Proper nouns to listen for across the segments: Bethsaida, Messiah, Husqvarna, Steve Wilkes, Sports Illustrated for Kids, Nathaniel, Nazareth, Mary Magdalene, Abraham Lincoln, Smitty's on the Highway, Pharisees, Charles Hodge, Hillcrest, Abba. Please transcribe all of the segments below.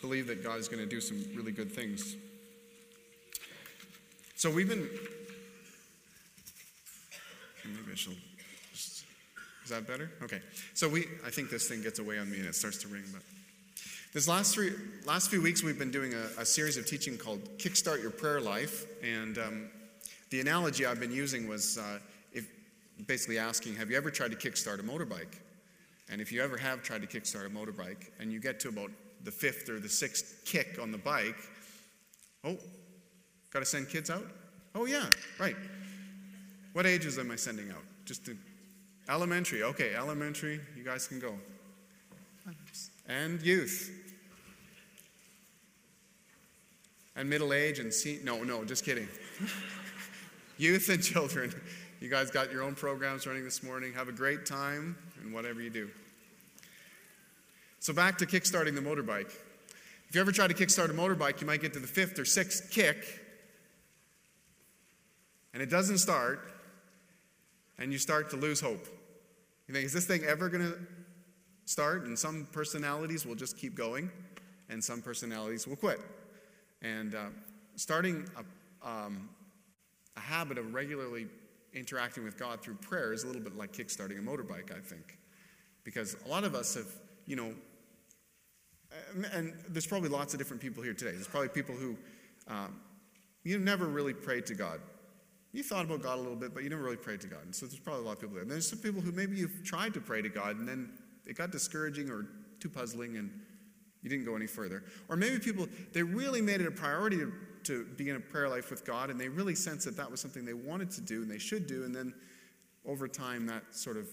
believe that God is going to do some really good things. So we've been, maybe I should, is that better? Okay. So I think this thing gets away on me and it starts to ring, but this last few weeks we've been doing a series of teaching called Kickstart Your Prayer Life, and the analogy I've been using was basically asking, have you ever tried to kickstart a motorbike? And if you ever have tried to kickstart a motorbike and you get to about the fifth or the sixth kick on the bike, oh, got to send kids out? Oh yeah, right. What ages am I sending out? Just to elementary. Okay, elementary, you guys can go. And youth. And middle age and no, just kidding. Youth and children. You guys got your own programs running this morning. Have a great time and whatever you do. So back to kickstarting the motorbike. If you ever try to kickstart a motorbike, you might get to the fifth or sixth kick, and it doesn't start, and you start to lose hope. You think, is this thing ever going to start? And some personalities will just keep going, and some personalities will quit. And starting a habit of regularly interacting with God through prayer is a little bit like kickstarting a motorbike, I think. Because a lot of us have, you know, and there's probably lots of different people here today. There's probably people who, you never really prayed to God. You thought about God a little bit, but you never really prayed to God. And so there's probably a lot of people there. And there's some people who maybe you've tried to pray to God, and then it got discouraging or too puzzling, and you didn't go any further. Or maybe people, they really made it a priority to begin a prayer life with God, and they really sensed that that was something they wanted to do and they should do, and then over time that sort of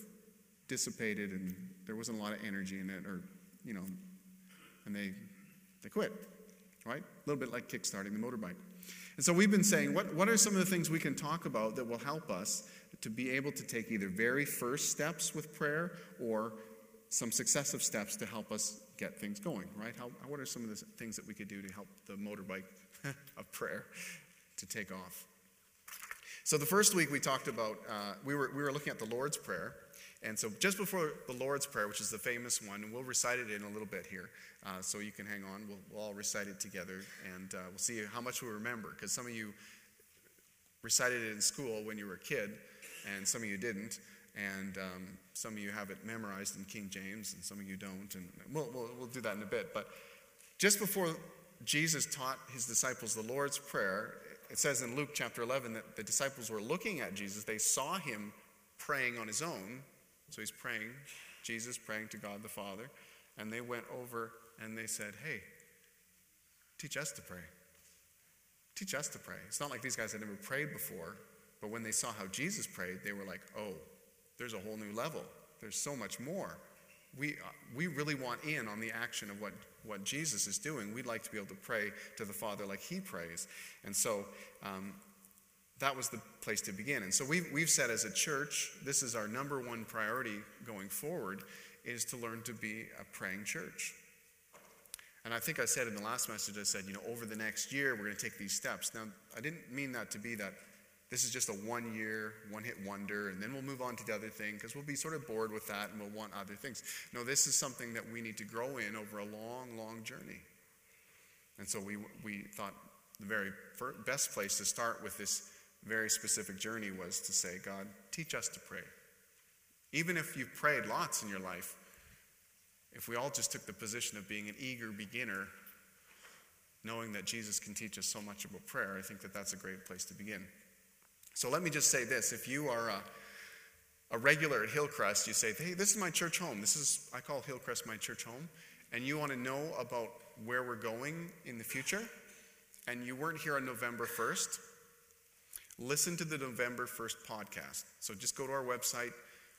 dissipated, and there wasn't a lot of energy in it, or, you know, and they quit, right? A little bit like kickstarting the motorbike. And so we've been saying, what are some of the things we can talk about that will help us to be able to take either very first steps with prayer or some successive steps to help us get things going, right? What are some of the things that we could do to help the motorbike of prayer to take off? So the first week we talked about, we were looking at the Lord's Prayer. And so just before the Lord's Prayer, which is the famous one, and we'll recite it in a little bit here, so you can hang on. We'll all recite it together, and we'll see how much we remember, because some of you recited it in school when you were a kid, and some of you didn't, and some of you have it memorized in King James, and some of you don't, and we'll do that in a bit. But just before Jesus taught his disciples the Lord's Prayer, it says in Luke chapter 11 that the disciples were looking at Jesus. They saw him praying on his own. So he's praying, Jesus praying to God the Father, and they went over and they said, hey, teach us to pray. Teach us to pray. It's not like these guys had never prayed before, but when they saw how Jesus prayed, they were like, oh, there's a whole new level. There's so much more. We really want in on the action of what Jesus is doing. We'd like to be able to pray to the Father like he prays. And so that was the place to begin. And so we've said as a church, this is our number one priority going forward, is to learn to be a praying church. And I think I said in the last message, I said, you know, over the next year, we're going to take these steps. Now, I didn't mean that to be that this is just a one-year, one-hit wonder, and then we'll move on to the other thing, because we'll be sort of bored with that, and we'll want other things. No, this is something that we need to grow in over a long, long journey. And so we thought the very best place to start with this very specific journey was to say, God, teach us to pray. Even if you've prayed lots in your life, if we all just took the position of being an eager beginner, knowing that Jesus can teach us so much about prayer, I think that that's a great place to begin. So let me just say this. If you are a regular at Hillcrest, you say, hey, this is my church home. I call Hillcrest my church home. And you want to know about where we're going in the future, and you weren't here on November 1st, listen to the November 1st podcast. So just go to our website,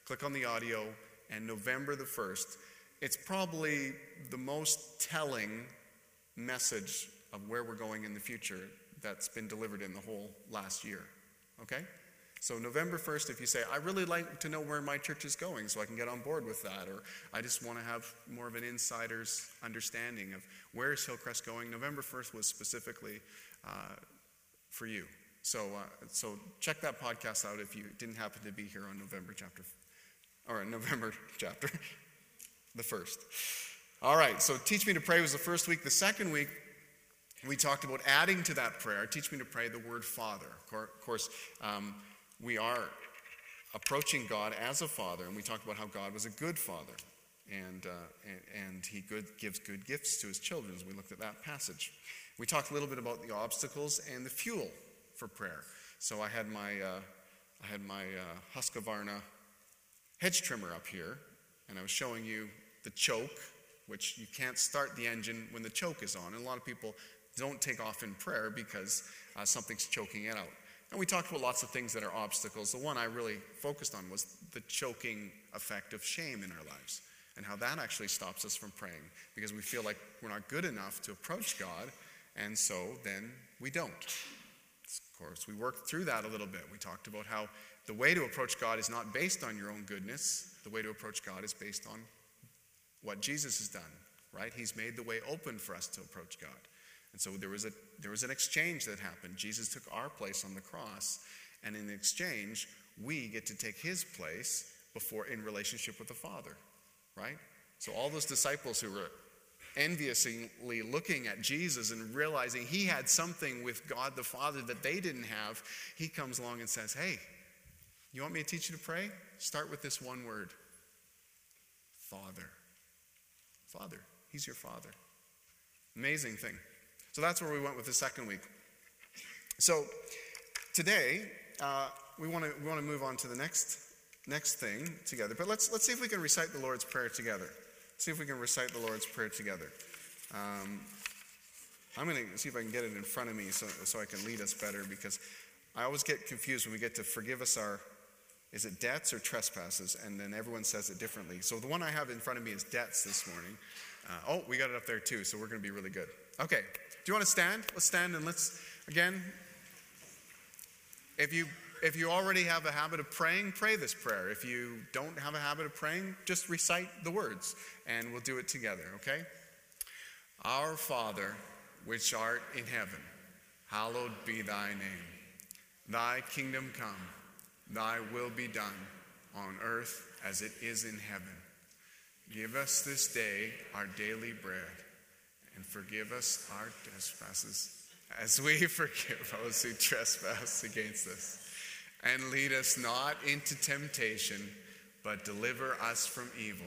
click on the audio, and November the 1st. It's probably the most telling message of where we're going in the future that's been delivered in the whole last year. Okay? So November 1st, if you say, I really like to know where my church is going so I can get on board with that, or I just want to have more of an insider's understanding of where is Hillcrest going, November 1st was specifically for you. So check that podcast out if you didn't happen to be here on November the 1st. All right, so Teach Me to Pray was the first week. The second week, we talked about adding to that prayer, Teach Me to Pray, the word Father. Of course, we are approaching God as a father, and we talked about how God was a good father, and he gives good gifts to his children, as we looked at that passage. We talked a little bit about the obstacles and the fuel for prayer. So I had my Husqvarna hedge trimmer up here, and I was showing you the choke, which you can't start the engine when the choke is on. And a lot of people don't take off in prayer because something's choking it out. And we talked about lots of things that are obstacles. The one I really focused on was the choking effect of shame in our lives and how that actually stops us from praying because we feel like we're not good enough to approach God, and so then we don't. Of course, we worked through that a little bit. We talked about how the way to approach God is not based on your own goodness. The way to approach God is based on what Jesus has done, right? He's made the way open for us to approach God. And so there was an exchange that happened. Jesus took our place on the cross, and in exchange, we get to take his place before in relationship with the Father, right? So all those disciples who were enviously looking at Jesus and realizing he had something with God the Father that they didn't have, he comes along and says, hey, you want me to teach you to pray? Start with this one word, Father. Father. He's your Father. Amazing thing. So that's where we went with the second week. So today we want to move on to the next thing together. But let's see if we can recite the Lord's Prayer together. See if we can recite the Lord's Prayer together. I'm going to see if I can get it in front of me so I can lead us better, because I always get confused when we get to forgive us our, is it debts or trespasses? And then everyone says it differently. So the one I have in front of me is debts this morning. Oh, we got it up there too, so we're going to be really good. Okay, do you want to stand? Let's stand and let's, again, if you already have a habit of praying, pray this prayer. If you don't have a habit of praying, just recite the words and we'll do it together, okay? Our Father, which art in heaven, hallowed be thy name. Thy kingdom come. Thy will be done on earth as it is in heaven. Give us this day our daily bread, and forgive us our trespasses as we forgive those who trespass against us. And lead us not into temptation, but deliver us from evil.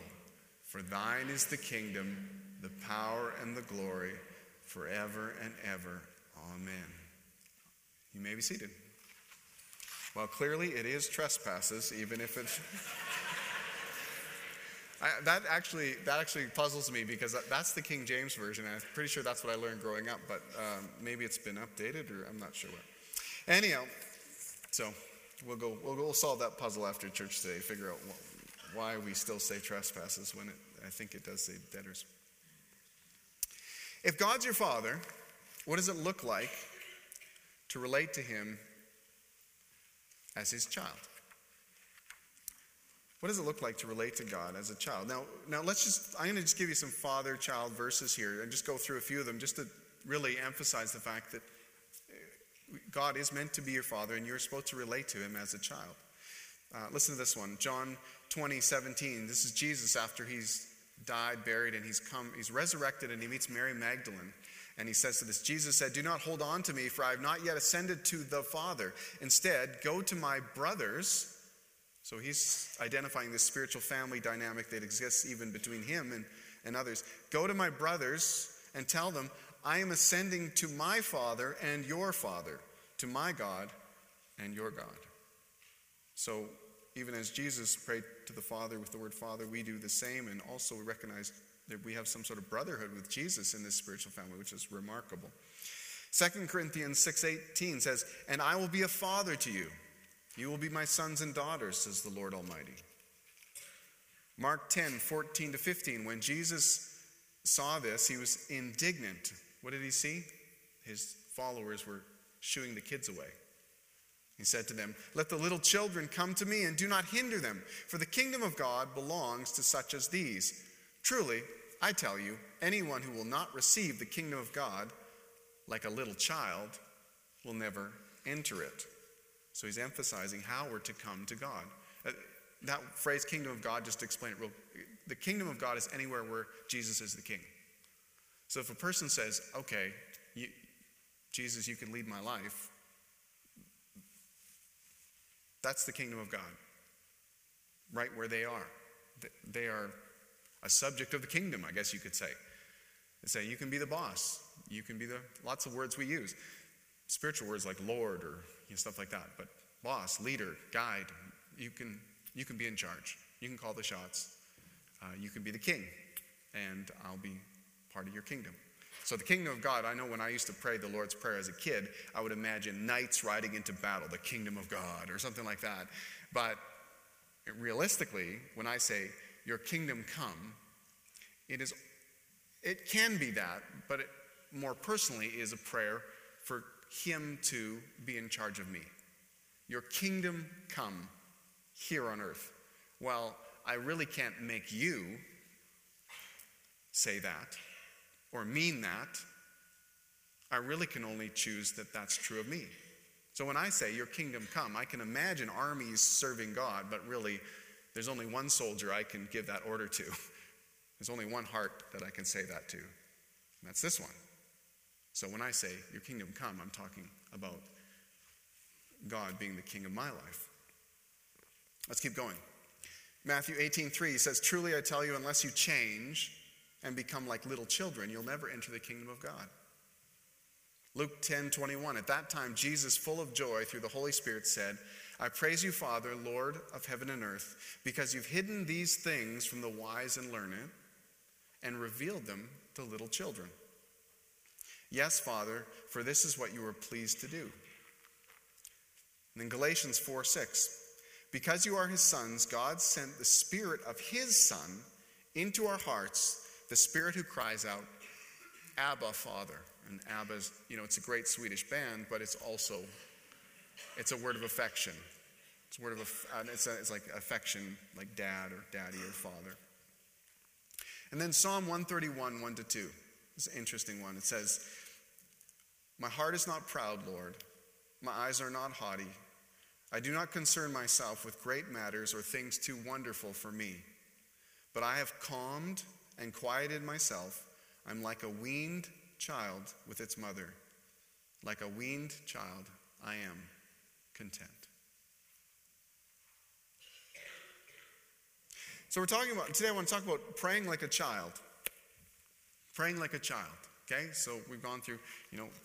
For thine is the kingdom, the power, and the glory, forever and ever. Amen. You may be seated. Well, clearly it is trespasses, even if it's... that actually puzzles me, because that's the King James Version, and I'm pretty sure that's what I learned growing up, but maybe it's been updated, or I'm not sure what. Anyhow, so we'll solve that puzzle after church today, figure out why we still say trespasses when I think it does say debtors. If God's your Father, what does it look like to relate to him as his child? What does it look like to relate to God as a child? Now I'm going to just give you some father-child verses here and just go through a few of them just to really emphasize the fact that God is meant to be your father and you're supposed to relate to him as a child. Listen to this one, John 20:17. This is Jesus after he's died, buried, and he's resurrected, and he meets Mary Magdalene. And he says to this, Jesus said, do not hold on to me, for I have not yet ascended to the Father. Instead, go to my brothers. So he's identifying this spiritual family dynamic that exists even between him and others. Go to my brothers and tell them, I am ascending to my Father and your Father, to my God and your God. So even as Jesus prayed to the Father with the word Father, we do the same, and also recognize that we have some sort of brotherhood with Jesus in this spiritual family, which is remarkable. 2 Corinthians 6:18 says, and I will be a father to you. You will be my sons and daughters, says the Lord Almighty. Mark 10:14-15, when Jesus saw this, he was indignant. What did he see? His followers were shooing the kids away. He said to them, let the little children come to me and do not hinder them, for the kingdom of God belongs to such as these. Truly, I tell you, anyone who will not receive the kingdom of God like a little child will never enter it. So he's emphasizing how we're to come to God. That phrase, kingdom of God, just to explain it real, The kingdom of God is anywhere where Jesus is the king. So if a person says, okay, Jesus, you can lead my life, that's the kingdom of God, right where they are. They are a subject of the kingdom, I guess you could say. They say, you can be the boss. You can be the, lots of words we use. Spiritual words like Lord or stuff like that. But boss, leader, guide, you can be in charge. You can call the shots. You can be the king, and I'll be part of your kingdom. So the kingdom of God, I know when I used to pray the Lord's Prayer as a kid, I would imagine knights riding into battle, the kingdom of God, or something like that. But realistically, when I say, your kingdom come, it can be that, but it more personally is a prayer for him to be in charge of me. Your kingdom come here on earth. Well, I really can't make you say that or mean that. I really can only choose that that's true of me. So when I say your kingdom come, I can imagine armies serving God, but really there's only one soldier I can give that order to. There's only one heart that I can say that to, and that's this one. So when I say your kingdom come, I'm talking about God being the king of my life. Let's keep going. Matthew 18:3 says, truly I tell you, unless you change and become like little children, you'll never enter the kingdom of God. Luke 10:21, at that time Jesus, full of joy through the Holy Spirit, said, I praise you, Father, Lord of heaven and earth, because you've hidden these things from the wise and learned and revealed them to little children. Yes, Father, for this is what you were pleased to do. And then Galatians 4:6, because you are his sons, God sent the spirit of his son into our hearts, the spirit who cries out, Abba, Father. And Abba's, it's a great Swedish band, but it's also, it's a word of affection. It's a word of, it's like affection, like dad or daddy or father. And then Psalm 131, 1-2. It's an interesting one. It says, my heart is not proud, Lord. My eyes are not haughty. I do not concern myself with great matters or things too wonderful for me. But I have calmed and quieted myself. I'm like a weaned child with its mother. Like a weaned child, I am content. So today I want to talk about praying like a child. Praying like a child, okay? So we've gone through,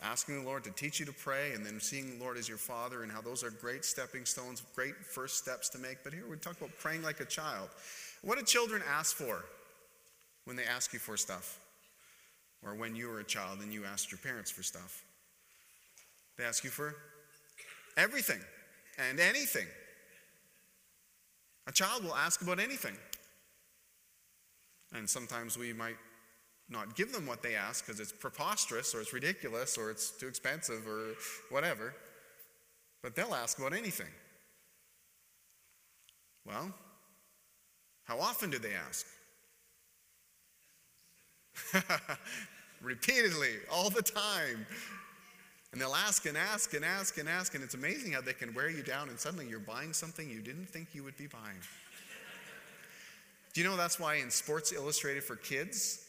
asking the Lord to teach you to pray, and then seeing the Lord as your Father, and how those are great stepping stones, great first steps to make. But here we talk about praying like a child. What do children ask for when they ask you for stuff? Or when you were a child and you asked your parents for stuff? They ask you for everything and anything. A child will ask about anything. And sometimes we might not give them what they ask because it's preposterous or it's ridiculous or it's too expensive or whatever. But they'll ask about anything. Well, how often do they ask? Repeatedly, all the time. And they'll ask and ask and ask and ask, and it's amazing how they can wear you down, and suddenly you're buying something you didn't think you would be buying. Do you know that's why in Sports Illustrated for Kids,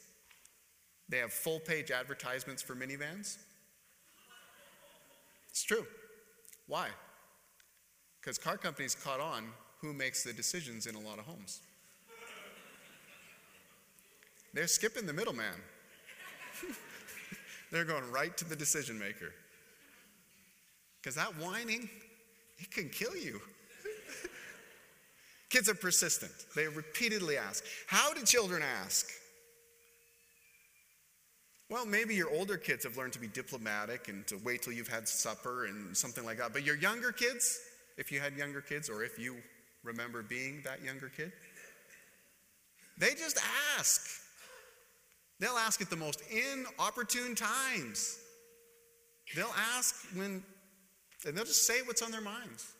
they have full-page advertisements for minivans? It's true. Why? Because car companies caught on who makes the decisions in a lot of homes. They're skipping the middleman. They're going right to the decision maker. Because that whining, it can kill you. Kids are persistent. They repeatedly ask. How do children ask? Well, maybe your older kids have learned to be diplomatic and to wait till you've had supper and something like that. But your younger kids, if you had younger kids, or if you remember being that younger kid, they just ask. They'll ask at the most inopportune times. They'll ask and they'll just say what's on their minds.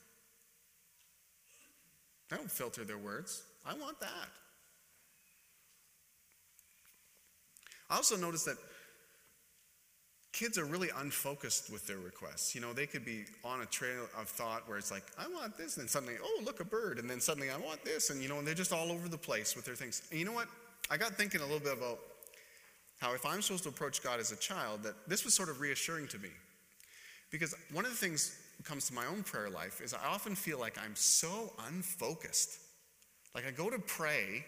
They don't filter their words. I want that. I also noticed that kids are really unfocused with their requests. You know, they could be on a trail of thought where it's like, I want this, and then suddenly, oh, look, a bird, and then suddenly I want this, and, you know, and they're just all over the place with their things. And you know what? I got thinking a little bit about how if I'm supposed to approach God as a child, that this was sort of reassuring to me. Because one of the things that comes to my own prayer life is I often feel like I'm so unfocused. Like I go to pray,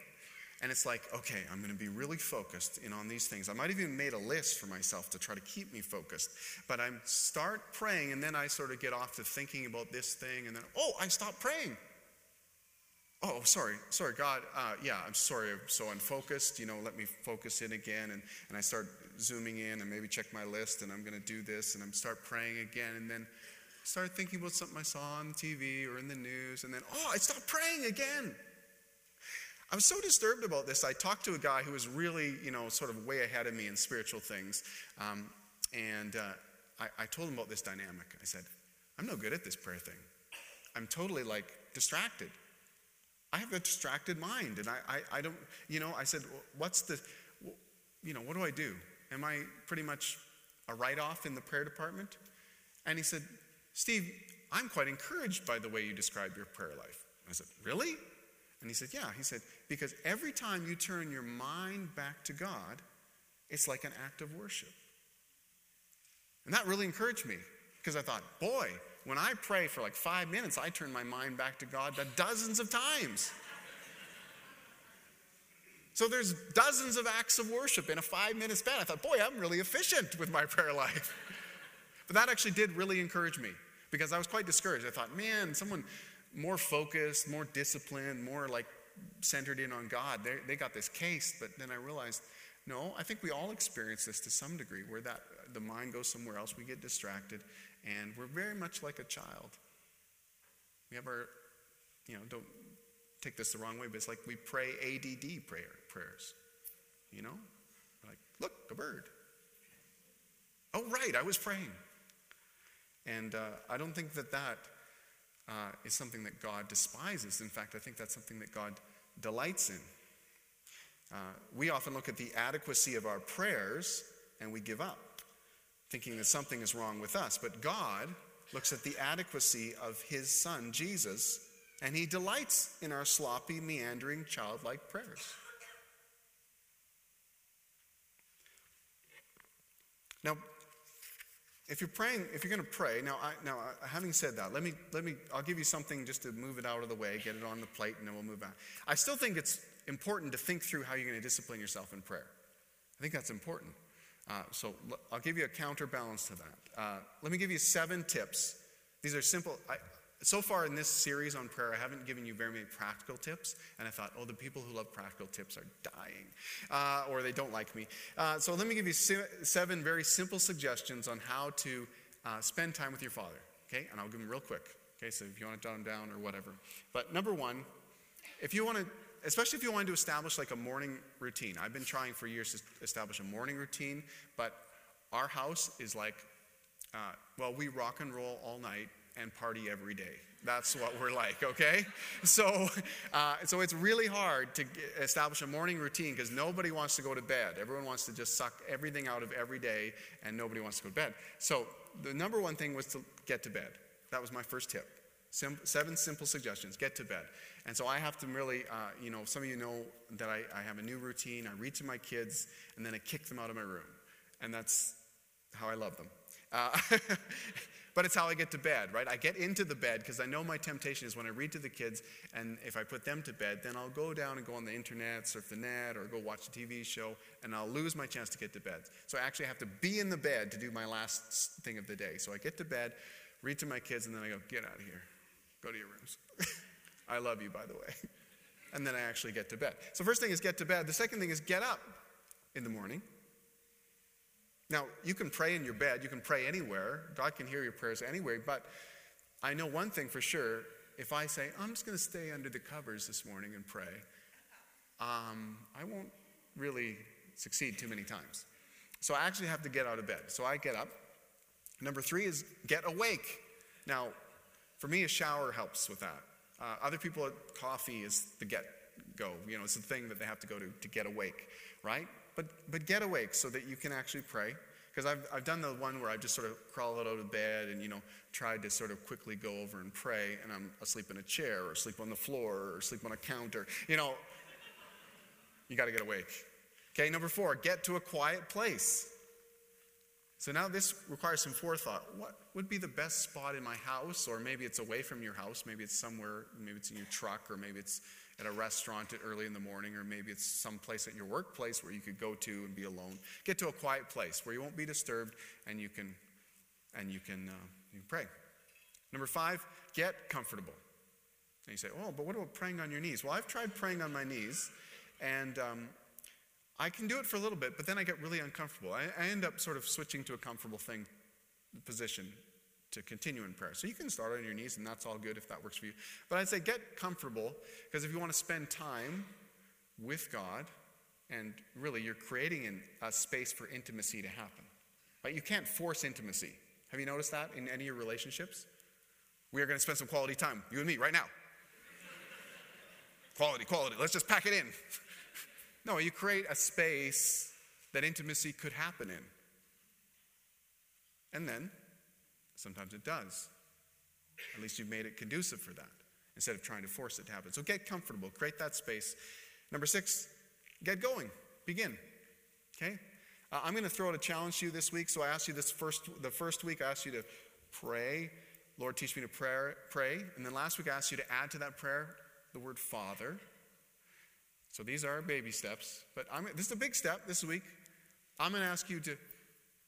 and it's like, okay, I'm going to be really focused in on these things. I might have even made a list for myself to try to keep me focused. But I start praying, and then I sort of get off to thinking about this thing, and then, oh, I stop praying. Oh, sorry, God, I'm sorry, I'm so unfocused, you know, let me focus in again, and I start zooming in and maybe check my list, and I'm going to do this, and I start praying again, and then start thinking about something I saw on TV or in the news, and then, oh, I stopped praying again. I was so disturbed about this, I talked to a guy who was really, you know, sort of way ahead of me in spiritual things, and I told him about this dynamic. I said, I'm no good at this prayer thing. I'm totally, like, distracted. I have a distracted mind, and I don't, you know, I said, what do I do? Am I pretty much a write-off in the prayer department? And he said, Steve, I'm quite encouraged by the way you describe your prayer life. I said, really? And he said, yeah. He said, because every time you turn your mind back to God, it's like an act of worship. And that really encouraged me, because I thought, boy, when I pray for like 5 minutes, I turn my mind back to God dozens of times. So there's dozens of acts of worship in a 5-minute span. I thought, boy, I'm really efficient with my prayer life. But that actually did really encourage me, because I was quite discouraged. I thought, man, someone more focused, more disciplined, more like centered in on God, they got this case. But then I realized, no, I think we all experience this to some degree, where that the mind goes somewhere else, we get distracted, and we're very much like a child. We have our, you know, don't take this the wrong way, but it's like we pray ADD prayers, you know? We're like, look, a bird. Oh, right, I was praying. And I don't think that is something that God despises. In fact, I think that's something that God delights in. We often look at the adequacy of our prayers and we give up, thinking that something is wrong with us. But God looks at the adequacy of his son, Jesus, and he delights in our sloppy, meandering, childlike prayers. Now, if you're going to pray, having said that, I'll give you something just to move it out of the way, get it on the plate, and then we'll move on. I still think it's important to think through how you're going to discipline yourself in prayer. I think that's important. So I'll give you a counterbalance to that. Let me give you 7 tips. These are simple. So far in this series on prayer, I haven't given you very many practical tips. And I thought, the people who love practical tips are dying. Or they don't like me. So let me give you 7 very simple suggestions on how to spend time with your Father. Okay? And I'll give them real quick. Okay? So if you want to jot them down or whatever. But number 1, especially if you want to establish like a morning routine. I've been trying for years to establish a morning routine, but our house is like, we rock and roll all night and party every day. That's what we're like, okay? So it's really hard to establish a morning routine, because nobody wants to go to bed. Everyone wants to just suck everything out of every day, and nobody wants to go to bed. So the number 1 thing was to get to bed. That was my first tip. 7 simple suggestions. Get to bed. And so I have to really, some of you know that I have a new routine. I read to my kids, and then I kick them out of my room. And that's how I love them. But it's how I get to bed, right? I get into the bed, because I know my temptation is when I read to the kids, and if I put them to bed, then I'll go down and go on the internet, surf the net, or go watch a TV show, and I'll lose my chance to get to bed. So I actually have to be in the bed to do my last thing of the day. So I get to bed, read to my kids, and then I go, get out of here. Go to your rooms. I love you, by the way. And then I actually get to bed. So first thing is get to bed. The second thing is get up in the morning. Now, you can pray in your bed. You can pray anywhere. God can hear your prayers anywhere. But I know one thing for sure. If I say, I'm just going to stay under the covers this morning and pray, I won't really succeed too many times. So I actually have to get out of bed. So I get up. Number 3 is get awake. Now, for me, a shower helps with that. Other people, coffee is the get-go. You know, it's the thing that they have to go to get awake, right? But get awake so that you can actually pray. Because I've done the one where I've just sort of crawled out of bed and, you know, tried to sort of quickly go over and pray, and I'm asleep in a chair or asleep on the floor or asleep on a counter. You know, you got to get awake. Okay, number 4, get to a quiet place. So now this requires some forethought. What would be the best spot in my house? Or maybe it's away from your house. Maybe it's somewhere, maybe it's in your truck, or maybe it's at a restaurant early in the morning, or maybe it's someplace at your workplace where you could go to and be alone. Get to a quiet place where you won't be disturbed, and you can pray. Number 5, get comfortable. And you say, oh, but what about praying on your knees? Well, I've tried praying on my knees, and I can do it for a little bit, but then I get really uncomfortable. I end up sort of switching to a comfortable position to continue in prayer. So you can start on your knees, and that's all good if that works for you. But I'd say get comfortable, because if you want to spend time with God, and really you're creating a space for intimacy to happen. Right? You can't force intimacy. Have you noticed that in any of your relationships? We are going to spend some quality time, you and me, right now. Quality. Let's just pack it in. No, you create a space that intimacy could happen in. And then, sometimes it does. At least you've made it conducive for that, instead of trying to force it to happen. So get comfortable. Create that space. Number 6, get going. Begin. Okay? I'm going to throw out a challenge to you this week. So I asked you the first week, I asked you to pray. Lord, teach me to pray. And then last week, I asked you to add to that prayer the word Father. So these are baby steps, but this is a big step this week. I'm going to ask you to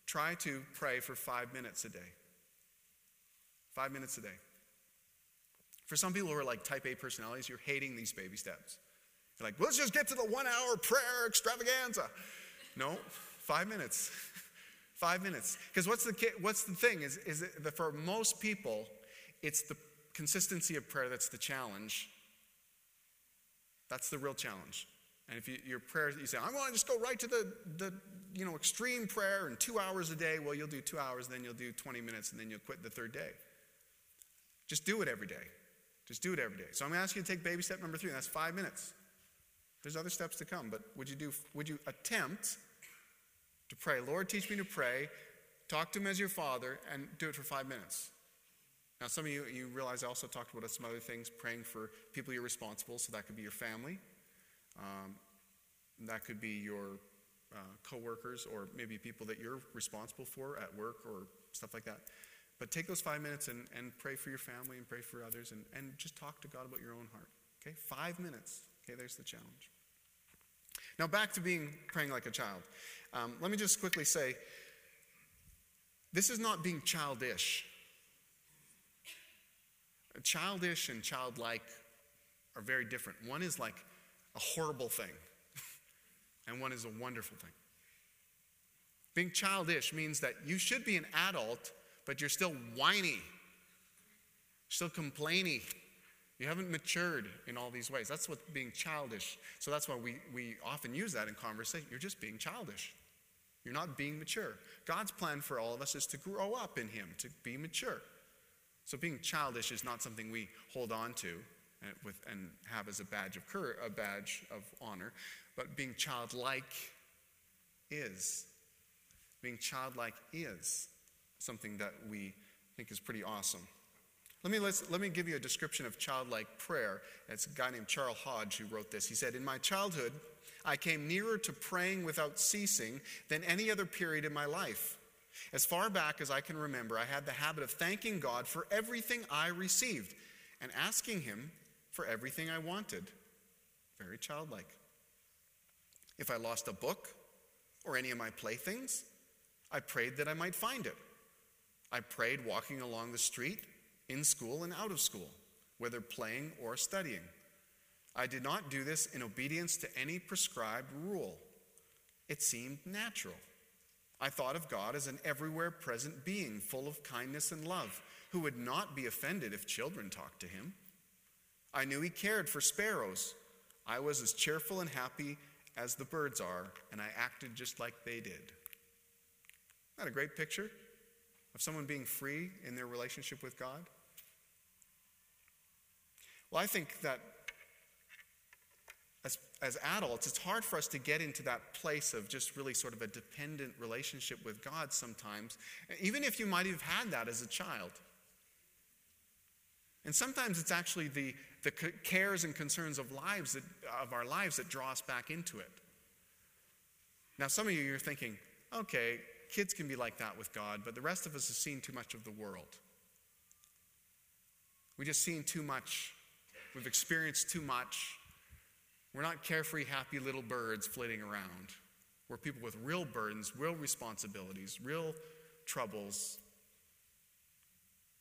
try to pray for 5 minutes a day. 5 minutes a day. For some people who are like type A personalities, you're hating these baby steps. You're like, let's just get to the 1 hour prayer extravaganza. No, 5 minutes. 5 minutes. Because what's the thing is that for most people, it's the consistency of prayer that's the challenge. That's the real challenge. And if your prayer, you say, I want to just go right to the extreme prayer and 2 hours a day. Well, you'll do 2 hours, then you'll do 20 minutes, and then you'll quit the third day. Just do it every day. So I'm going to ask you to take baby step number 3, and that's 5 minutes. There's other steps to come, but would you attempt to pray? Lord, teach me to pray. Talk to him as your Father, and do it for 5 minutes. Now, some of you realize I also talked about some other things, praying for people you're responsible. So that could be your family. That could be your coworkers, or maybe people that you're responsible for at work or stuff like that. But take those 5 minutes and pray for your family and pray for others, and just talk to God about your own heart. Okay, 5 minutes. Okay, there's the challenge. Now, back to praying like a child. Let me just quickly say, this is not being childish. Childish and childlike are very different. One is like a horrible thing, and one is a wonderful thing. Being childish means that you should be an adult, but you're still whiny, still complaining. You haven't matured in all these ways. That's what being childish. So that's why we often use that in conversation. You're just being childish. You're not being mature. God's plan for all of us is to grow up in him, to be mature. So being childish is not something we hold on to and have as a badge of honor, but being childlike is. Being childlike is something that we think is pretty awesome. Let me give you a description of childlike prayer. It's a guy named Charles Hodge who wrote this. He said, "In my childhood, I came nearer to praying without ceasing than any other period in my life. As far back as I can remember, I had the habit of thanking God for everything I received and asking him for everything I wanted." Very childlike. "If I lost a book or any of my playthings, I prayed that I might find it. I prayed walking along the street, in school and out of school, whether playing or studying. I did not do this in obedience to any prescribed rule. It seemed natural. I thought of God as an everywhere present being, full of kindness and love, who would not be offended if children talked to him. I knew he cared for sparrows. I was as cheerful and happy as the birds are, and I acted just like they did." Isn't that a great picture of someone being free in their relationship with God? Well, I think that as adults, it's hard for us to get into that place of just really sort of a dependent relationship with God sometimes, even if you might have had that as a child. And sometimes it's actually the cares and concerns of our lives that draw us back into it. Now, some of you, you're thinking, okay, kids can be like that with God, but the rest of us have seen too much of the world. We've just seen too much. We've experienced too much. We're not carefree, happy little birds flitting around. We're people with real burdens, real responsibilities, real troubles.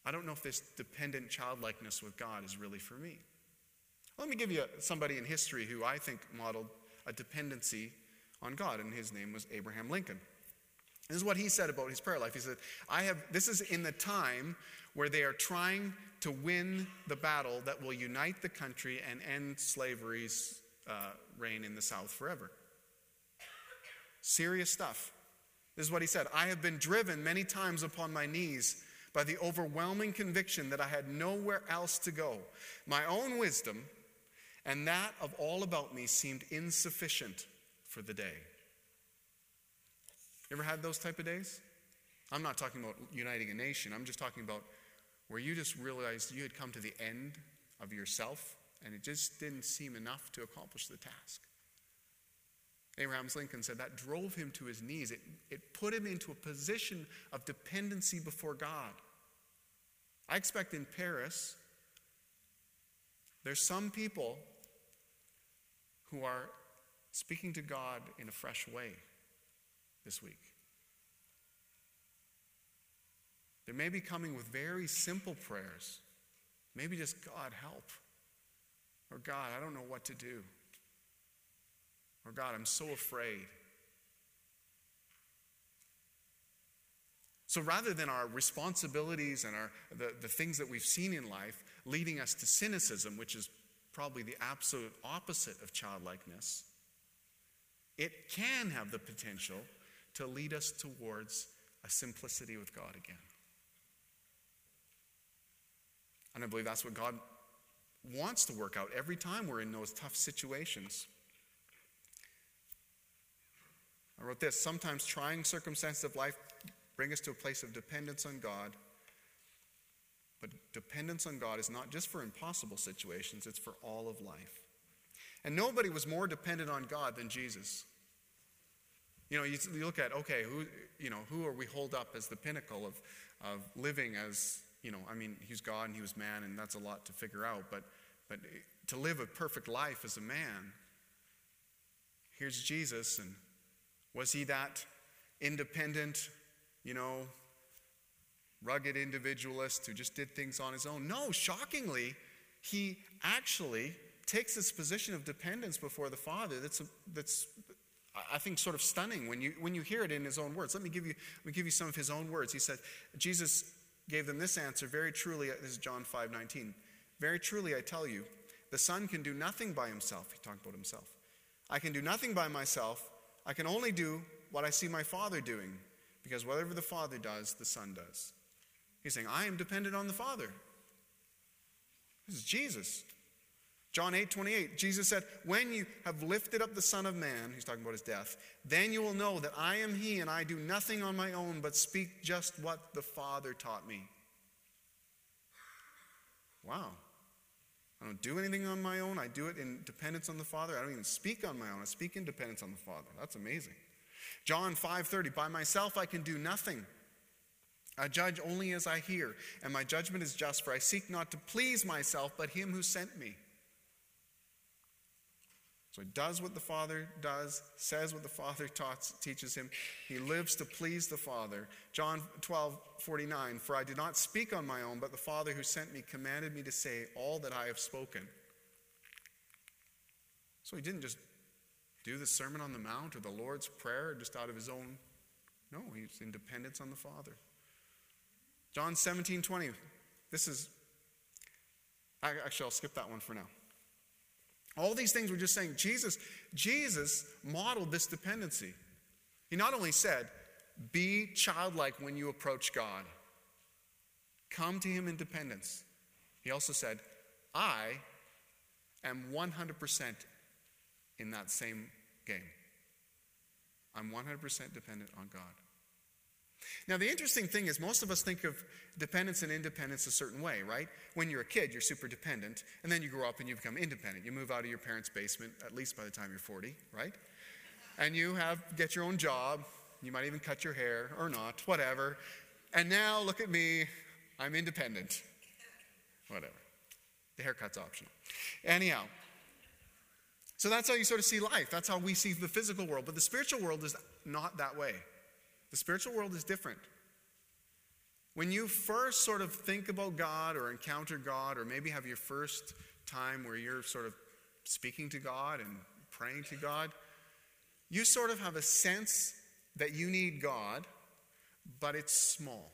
I don't know if this dependent childlikeness with God is really for me. Let me give you somebody in history who I think modeled a dependency on God, and his name was Abraham Lincoln. This is what he said about his prayer life. He said, this is in the time where they are trying to win the battle that will unite the country and end slavery's reign in the South forever. Serious stuff. This is what he said. I have been driven many times upon my knees by the overwhelming conviction that I had nowhere else to go. My own wisdom and that of all about me seemed insufficient for the day. You ever had those type of days? I'm not talking about uniting a nation. I'm just talking about where you just realized you had come to the end of yourself and it just didn't seem enough to accomplish the task. Abraham Lincoln said that drove him to his knees. It put him into a position of dependency before God. I expect in Paris, there's some people who are speaking to God in a fresh way this week. They may be coming with very simple prayers. Maybe just, God, help. Or, God, I don't know what to do. Or, God, I'm so afraid. So rather than our responsibilities and the things that we've seen in life leading us to cynicism, which is probably the absolute opposite of childlikeness, it can have the potential to lead us towards a simplicity with God again. And I believe that's what God wants to work out every time we're in those tough situations. I wrote this: sometimes trying circumstances of life bring us to a place of dependence on God. But dependence on God is not just for impossible situations, it's for all of life. And nobody was more dependent on God than Jesus. You know, you look at, okay, who are we hold up as the pinnacle of living as, you know, I mean, he's God and he was man, and that's a lot to figure out. But to live a perfect life as a man, here's Jesus, and was he that independent, you know, rugged individualist who just did things on his own? No, shockingly, he actually takes this position of dependence before the Father that's I think sort of stunning when you hear it in his own words. Let me give you some of his own words. He said, Jesus gave them this answer, very truly, this is John 5:19. Very truly I tell you, the Son can do nothing by himself. He talked about himself. I can do nothing by myself. I can only do what I see my Father doing, because whatever the Father does, the Son does. He's saying, I am dependent on the Father. This is Jesus. John 8:28, Jesus said, when you have lifted up the Son of Man, he's talking about his death, then you will know that I am he and I do nothing on my own but speak just what the Father taught me. Wow. I don't do anything on my own. I do it in dependence on the Father. I don't even speak on my own. I speak in dependence on the Father. That's amazing. John 5:30, by myself I can do nothing. I judge only as I hear, and my judgment is just, for I seek not to please myself but him who sent me. So he does what the Father does, says what the Father teaches him. He lives to please the Father. John 12:49, for I did not speak on my own, but the Father who sent me commanded me to say all that I have spoken. So he didn't just do the Sermon on the Mount or the Lord's Prayer just out of his own. No, he's in dependence on the Father. John 17:20. Actually, I'll skip that one for now. All these things we're just saying, Jesus modeled this dependency. He not only said, be childlike when you approach God. Come to him in dependence. He also said, I am 100% in that same game. I'm 100% dependent on God. Now, the interesting thing is most of us think of dependence and independence a certain way, right? When you're a kid, you're super dependent, and then you grow up and you become independent. You move out of your parents' basement, at least by the time you're 40, right? And you get your own job. You might even cut your hair or not, whatever. And now, look at me, I'm independent. Whatever. The haircut's optional. Anyhow, so that's how you sort of see life. That's how we see the physical world. But the spiritual world is not that way. The spiritual world is different. When you first sort of think about God or encounter God, or maybe have your first time where you're sort of speaking to God and praying to God, you sort of have a sense that you need God, but it's small.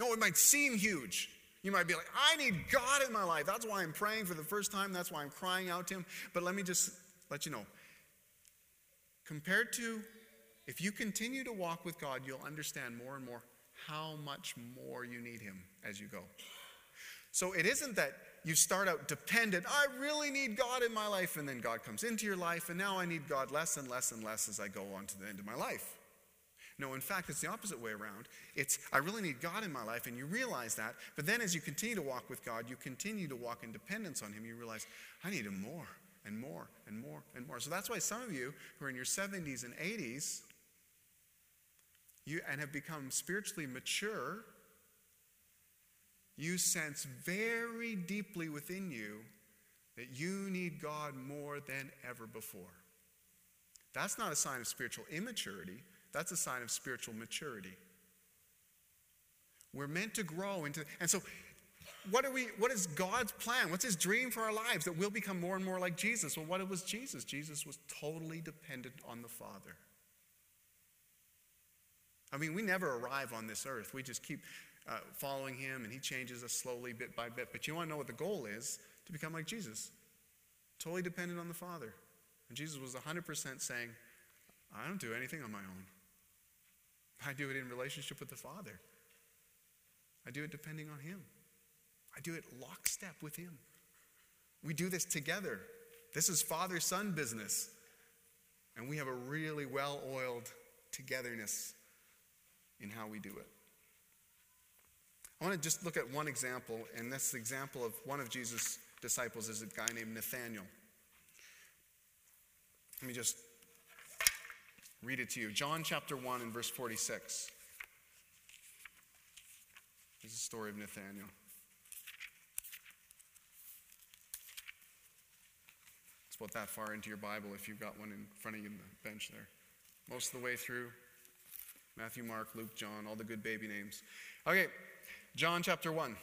No, it might seem huge. You might be like, I need God in my life. That's why I'm praying for the first time. That's why I'm crying out to him. But let me just let you know, compared to if you continue to walk with God, you'll understand more and more how much more you need him as you go. So it isn't that you start out dependent, I really need God in my life, and then God comes into your life, and now I need God less and less and less as I go on to the end of my life. No, in fact, it's the opposite way around. It's, I really need God in my life, and you realize that, but then as you continue to walk with God, you continue to walk in dependence on him, you realize, I need him more and more and more and more. So that's why some of you who are in your 70s and 80s, and have become spiritually mature, you sense very deeply within you that you need God more than ever before. That's not a sign of spiritual immaturity. That's a sign of spiritual maturity. We're meant to grow into, and so what is God's plan? What's his dream for our lives? That we'll become more and more like Jesus. Well, what was Jesus? Jesus was totally dependent on the Father. I mean, we never arrive on this earth. We just keep following him, and he changes us slowly, bit by bit. But you want to know what the goal is? To become like Jesus. Totally dependent on the Father. And Jesus was 100% saying, I don't do anything on my own. I do it in relationship with the Father. I do it depending on him. I do it lockstep with him. We do this together. This is father-son business. And we have a really well-oiled togetherness in how we do it. I want to just look at one example, and that's the example of one of Jesus' disciples is a guy named Nathaniel. Let me just read it to you. John chapter 1 and verse 46. This is the story of Nathaniel. It's about that far into your Bible if you've got one in front of you on the bench there. Most of the way through. Matthew, Mark, Luke, John, all the good baby names. Okay, John chapter 1,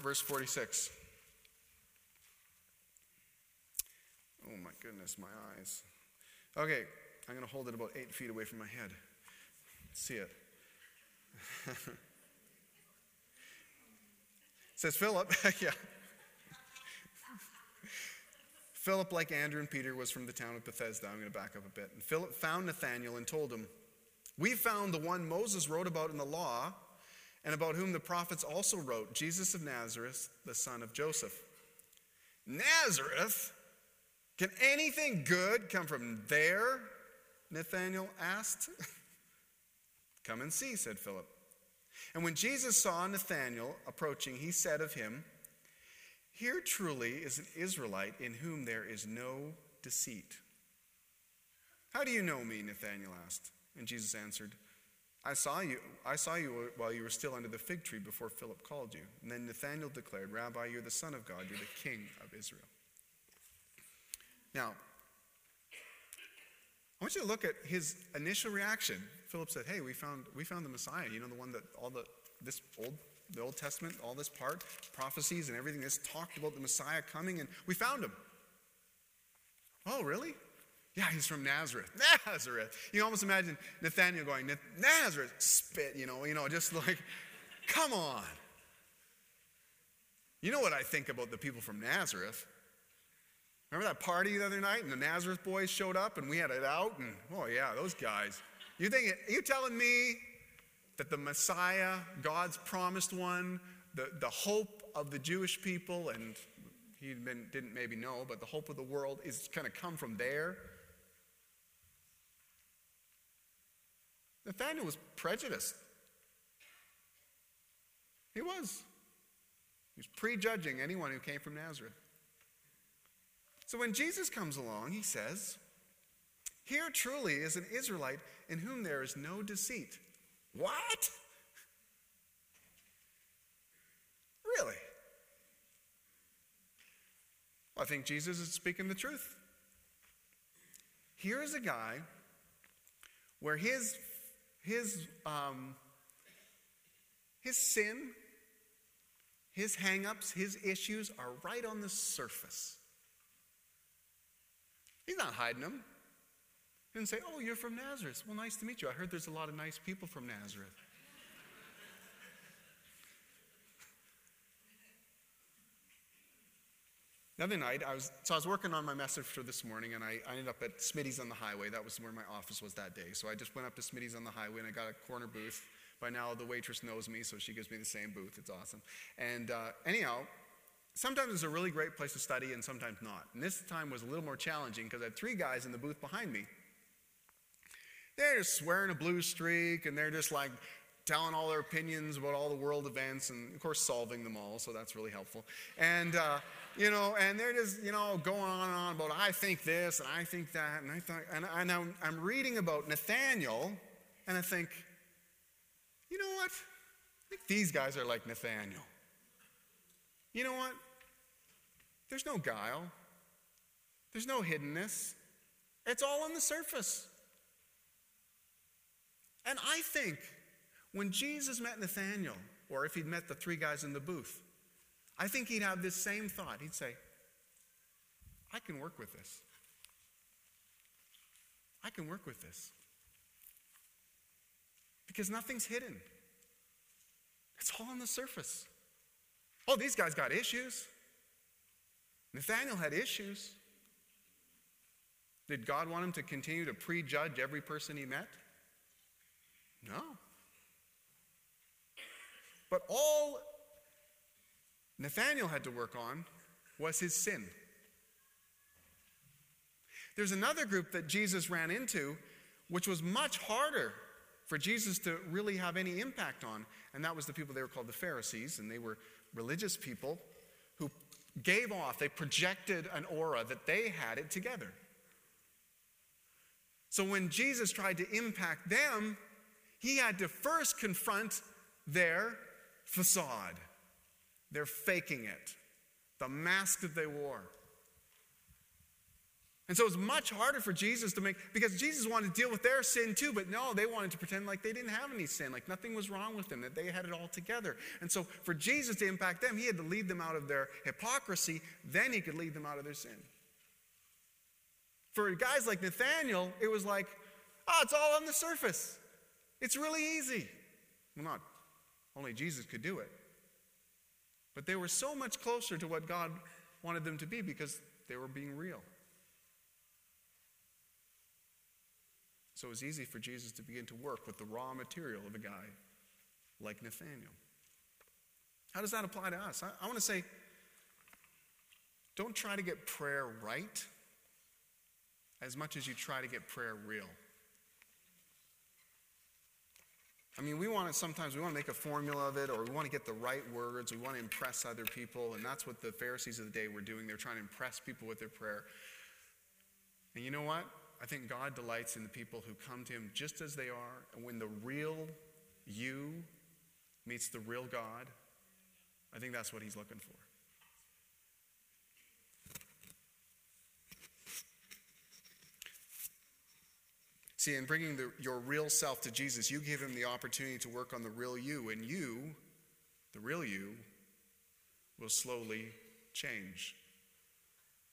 verse 46. Oh my goodness, my eyes. Okay, I'm going to hold it about 8 feet away from my head. See it. It says, Philip, yeah. Philip, like Andrew and Peter, was from the town of Bethsaida. I'm going to back up a bit. And Philip found Nathanael and told him, we found the one Moses wrote about in the law and about whom the prophets also wrote, Jesus of Nazareth, the son of Joseph. Nazareth? Can anything good come from there? Nathanael asked. Come and see, said Philip. And when Jesus saw Nathanael approaching, he said of him, here truly is an Israelite in whom there is no deceit. How do you know me? Nathanael asked. And Jesus answered, I saw you while you were still under the fig tree before Philip called you. And then Nathanael declared, Rabbi, you're the Son of God. You're the King of Israel. Now, I want you to look at his initial reaction. Philip said, hey, we found the Messiah. You know, the one that the Old Testament, all this part, prophecies and everything that's talked about the Messiah coming. And we found him. Oh, really? Yeah, he's from Nazareth. Nazareth. You almost imagine Nathanael going, Nazareth, spit, you know, just like, come on. You know what I think about the people from Nazareth. Remember that party the other night and the Nazareth boys showed up and we had it out? And oh yeah, those guys. You're telling me that the Messiah, God's promised one, the hope of the Jewish people and he didn't maybe know, but the hope of the world is kind of come from there. Nathaniel was prejudiced. He was. He was prejudging anyone who came from Nazareth. So when Jesus comes along, he says, "Here truly is an Israelite in whom there is no deceit." What? Really? Well, I think Jesus is speaking the truth. Here is a guy where his sin, his hang-ups, his issues are right on the surface. He's not hiding them. He didn't say, "Oh, you're from Nazareth. Well, nice to meet you. I heard there's a lot of nice people from Nazareth." The other night, I was working on my message for this morning, and I ended up at Smitty's on the Highway. That was where my office was that day. So I just went up to Smitty's on the Highway, and I got a corner booth. By now, the waitress knows me, so she gives me the same booth. It's awesome. And anyhow, sometimes it's a really great place to study, and sometimes not. And this time was a little more challenging because I had three guys in the booth behind me. They're just swearing a blue streak, and they're just like telling all their opinions about all the world events, and of course solving them all, so that's really helpful. And and they're just going on and on about I think this and I think that, and I thought, and I'm reading about Nathaniel, and I think, you know what? I think these guys are like Nathaniel. You know what? There's no guile. There's no hiddenness. It's all on the surface. And I think when Jesus met Nathaniel, or if he'd met the three guys in the booth, I think he'd have this same thought. He'd say, I can work with this. I can work with this. Because nothing's hidden. It's all on the surface. Oh, these guys got issues. Nathaniel had issues. Did God want him to continue to prejudge every person he met? No. But all Nathaniel had to work on was his sin. There's another group that Jesus ran into, which was much harder for Jesus to really have any impact on, and that was the people, they were called the Pharisees, and they were religious people who gave off, they projected an aura that they had it together. So when Jesus tried to impact them, he had to first confront their facade, their faking it, the mask that they wore. And so it was much harder for Jesus to make, because Jesus wanted to deal with their sin too, but no, they wanted to pretend like they didn't have any sin, like nothing was wrong with them, that they had it all together. And so for Jesus to impact them, he had to lead them out of their hypocrisy, then he could lead them out of their sin. For guys like Nathaniel, it was like, oh, it's all on the surface. It's really easy. Well, not only Jesus could do it, but they were so much closer to what God wanted them to be because they were being real. So it was easy for Jesus to begin to work with the raw material of a guy like Nathaniel. How does that apply to us? I want to say, don't try to get prayer right as much as you try to get prayer real. I mean, sometimes we want to make a formula of it, or we want to get the right words, we want to impress other people, and that's what the Pharisees of the day were doing. They were trying to impress people with their prayer. And you know what? I think God delights in the people who come to him just as they are, and when the real you meets the real God, I think that's what he's looking for. See, in bringing your real self to Jesus, you give him the opportunity to work on the real you, and you, the real you, will slowly change.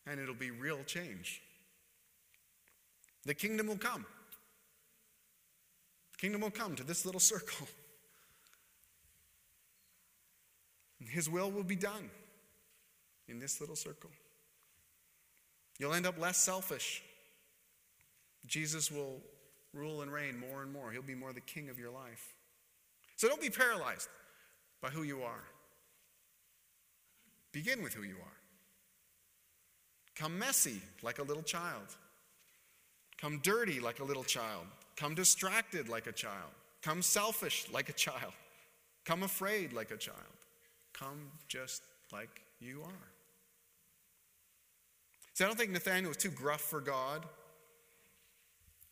And it'll be real change. The kingdom will come. The kingdom will come to this little circle. And his will be done in this little circle. You'll end up less selfish. Jesus will rule and reign more and more. He'll be more the king of your life. So don't be paralyzed by who you are. Begin with who you are. Come messy like a little child. Come dirty like a little child. Come distracted like a child. Come selfish like a child. Come afraid like a child. Come just like you are. See, I don't think Nathaniel was too gruff for God.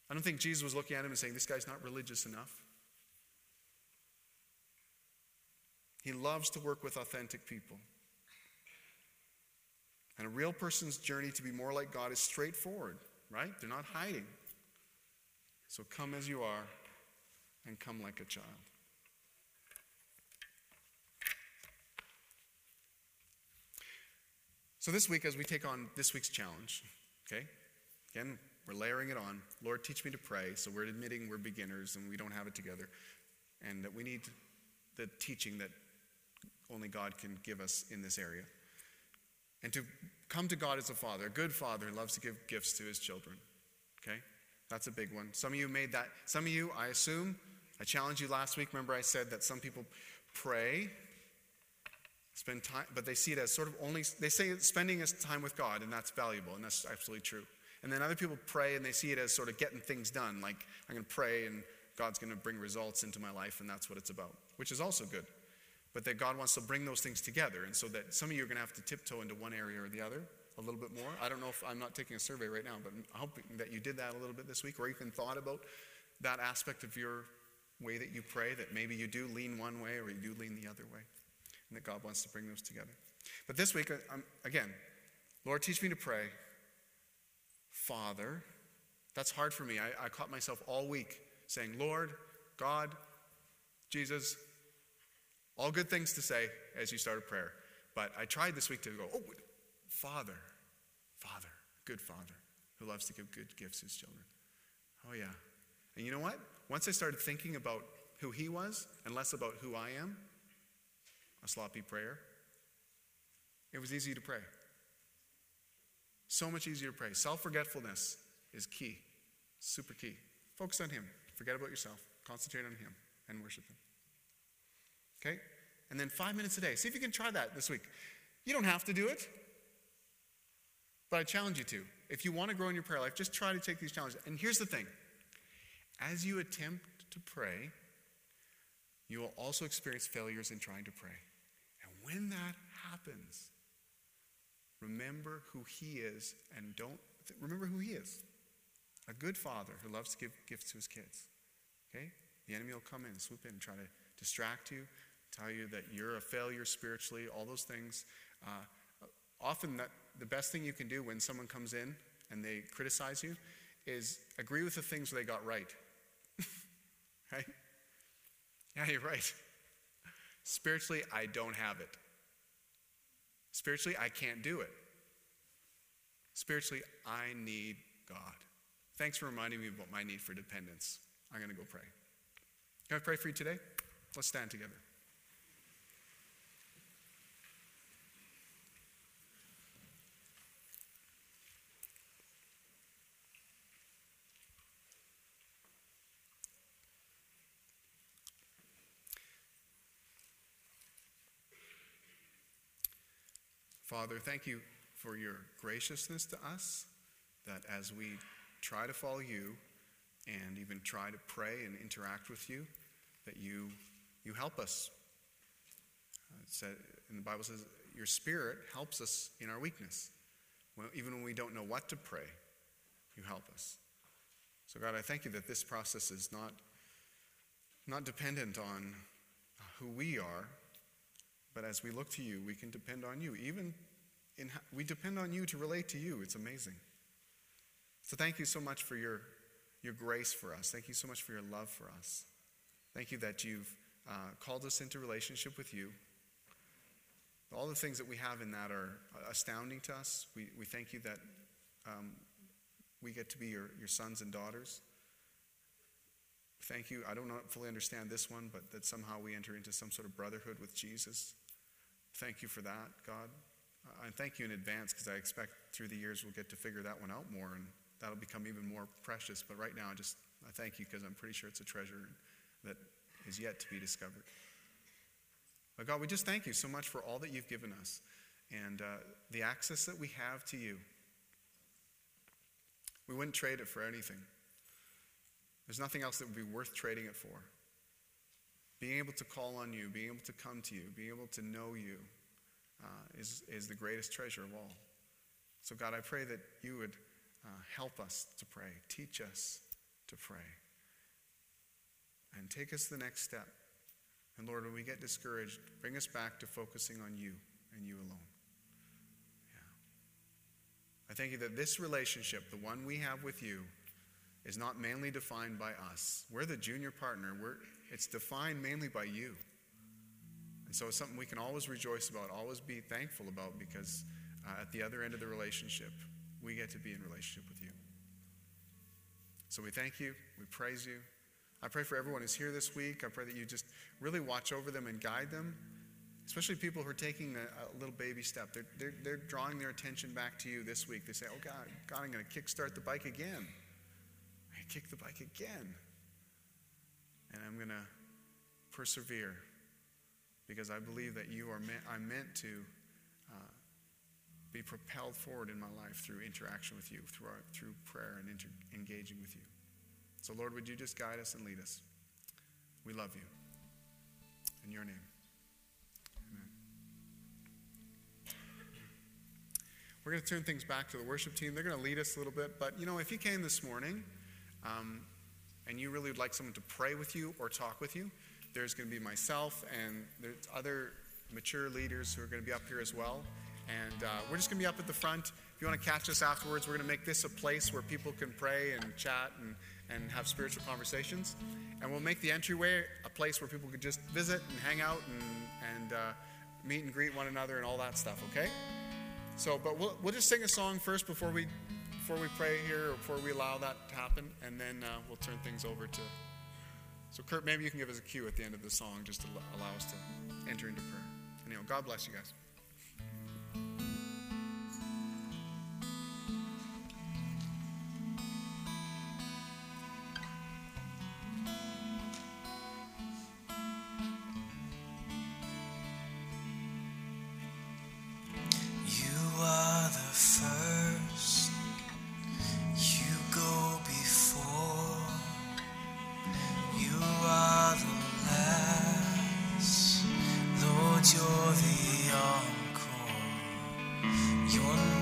I don't think Jesus was looking at him and saying, this guy's not religious enough. He loves to work with authentic people. And a real person's journey to be more like God is straightforward, right? They're not hiding. So come as you are and come like a child. So this week, as we take on this week's challenge, okay? Again, we're layering it on. Lord, teach me to pray. So we're admitting we're beginners and we don't have it together. And that we need the teaching that only God can give us in this area. And to come to God as a father, a good father who loves to give gifts to his children. Okay? That's a big one. Some of you made that. Some of you, I assume, I challenged you last week. Remember I said that some people pray, spend time, but they see it as sort of only, they say spending is time with God, and that's valuable, and that's absolutely true. And then other people pray, and they see it as sort of getting things done, like I'm going to pray, and God's going to bring results into my life, and that's what it's about, which is also good. But that God wants to bring those things together, and so that some of you are going to have to tiptoe into one area or the other a little bit more. I don't know if I'm not taking a survey right now, but I'm hoping that you did that a little bit this week, or even thought about that aspect of your way that you pray, that maybe you do lean one way or you do lean the other way, and that God wants to bring those together. But this week, again, Lord, teach me to pray. Father, that's hard for me. I caught myself all week saying, Lord, God, Jesus, all good things to say as you start a prayer. But I tried this week to go, oh, Father, good Father who loves to give good gifts to his children. Oh, yeah. And you know what? Once I started thinking about who he was and less about who I am, a sloppy prayer, it was easy to pray. So much easier to pray. Self-forgetfulness is key, super key. Focus on him. Forget about yourself. Concentrate on him and worship him. Okay? And then 5 minutes a day. See if you can try that this week. You don't have to do it, but I challenge you to. If you want to grow in your prayer life, just try to take these challenges. And here's the thing. As you attempt to pray, you will also experience failures in trying to pray. And when that happens, remember who he is and don't remember who he is. A good father who loves to give gifts to his kids. Okay? The enemy will come in, swoop in, and try to distract you, tell you that you're a failure spiritually, all those things. Often the best thing you can do when someone comes in and they criticize you is agree with the things they got right. Right? Yeah, you're right. Spiritually, I don't have it. Spiritually, I can't do it. Spiritually, I need God. Thanks for reminding me about my need for dependence. I'm going to go pray. Can I pray for you today? Let's stand together. Father, thank you for your graciousness to us, that as we try to follow you and even try to pray and interact with you, that you help us. And the Bible says your spirit helps us in our weakness. Even when we don't know what to pray, you help us. So God, I thank you that this process is not dependent on who we are, but as we look to you, we can depend on you. We depend on you to relate to you. It's amazing. So thank you so much for your grace for us. Thank you so much for your love for us. Thank you that you've called us into relationship with you. All the things that we have in that are astounding to us. We thank you that we get to be your sons and daughters. Thank you. I don't fully understand this one, but that somehow we enter into some sort of brotherhood with Jesus. Thank you for that, God. And thank you in advance, because I expect through the years we'll get to figure that one out more, and that'll become even more precious. But right now, I thank you, because I'm pretty sure it's a treasure that is yet to be discovered. But God, we just thank you so much for all that you've given us and the access that we have to you We wouldn't trade it for anything. There's nothing else that would be worth trading it for. Being able to call on you, being able to come to you, being able to know you is the greatest treasure of all. So God, I pray that you would help us to pray, teach us to pray, and take us the next step. And Lord, when we get discouraged, bring us back to focusing on you and you alone. I thank you that this relationship, the one we have with you, is not mainly defined by us. We're the junior partner. It's defined mainly by you. And so it's something we can always rejoice about, always be thankful about, because at the other end of the relationship, we get to be in relationship with you. So we thank you. We praise you. I pray for everyone who's here this week. I pray that you just really watch over them and guide them. Especially people who are taking a little baby step. They're drawing their attention back to you this week. They say, oh, God, I'm going to kickstart the bike again. I kick the bike again. And I'm going to persevere because I believe that I'm meant to be propelled forward in my life through interaction with you, through prayer and engaging with you. So, Lord, would you just guide us and lead us? We love you. In your name. Amen. We're going to turn things back to the worship team. They're going to lead us a little bit. But, if you came this morning and you really would like someone to pray with you or talk with you, there's going to be myself and there's other mature leaders who are going to be up here as well. And we're just going to be up at the front. If you want to catch us afterwards, we're going to make this a place where people can pray and chat and have spiritual conversations. And we'll make the entryway a place where people can just visit and hang out and meet and greet one another and all that stuff, okay? So, but we'll just sing a song first before we pray here, or before we allow that to happen, and then we'll turn things over to... So, Kurt, maybe you can give us a cue at the end of the song just to allow us to enter into prayer. Anyway, God bless you guys. You're the encore.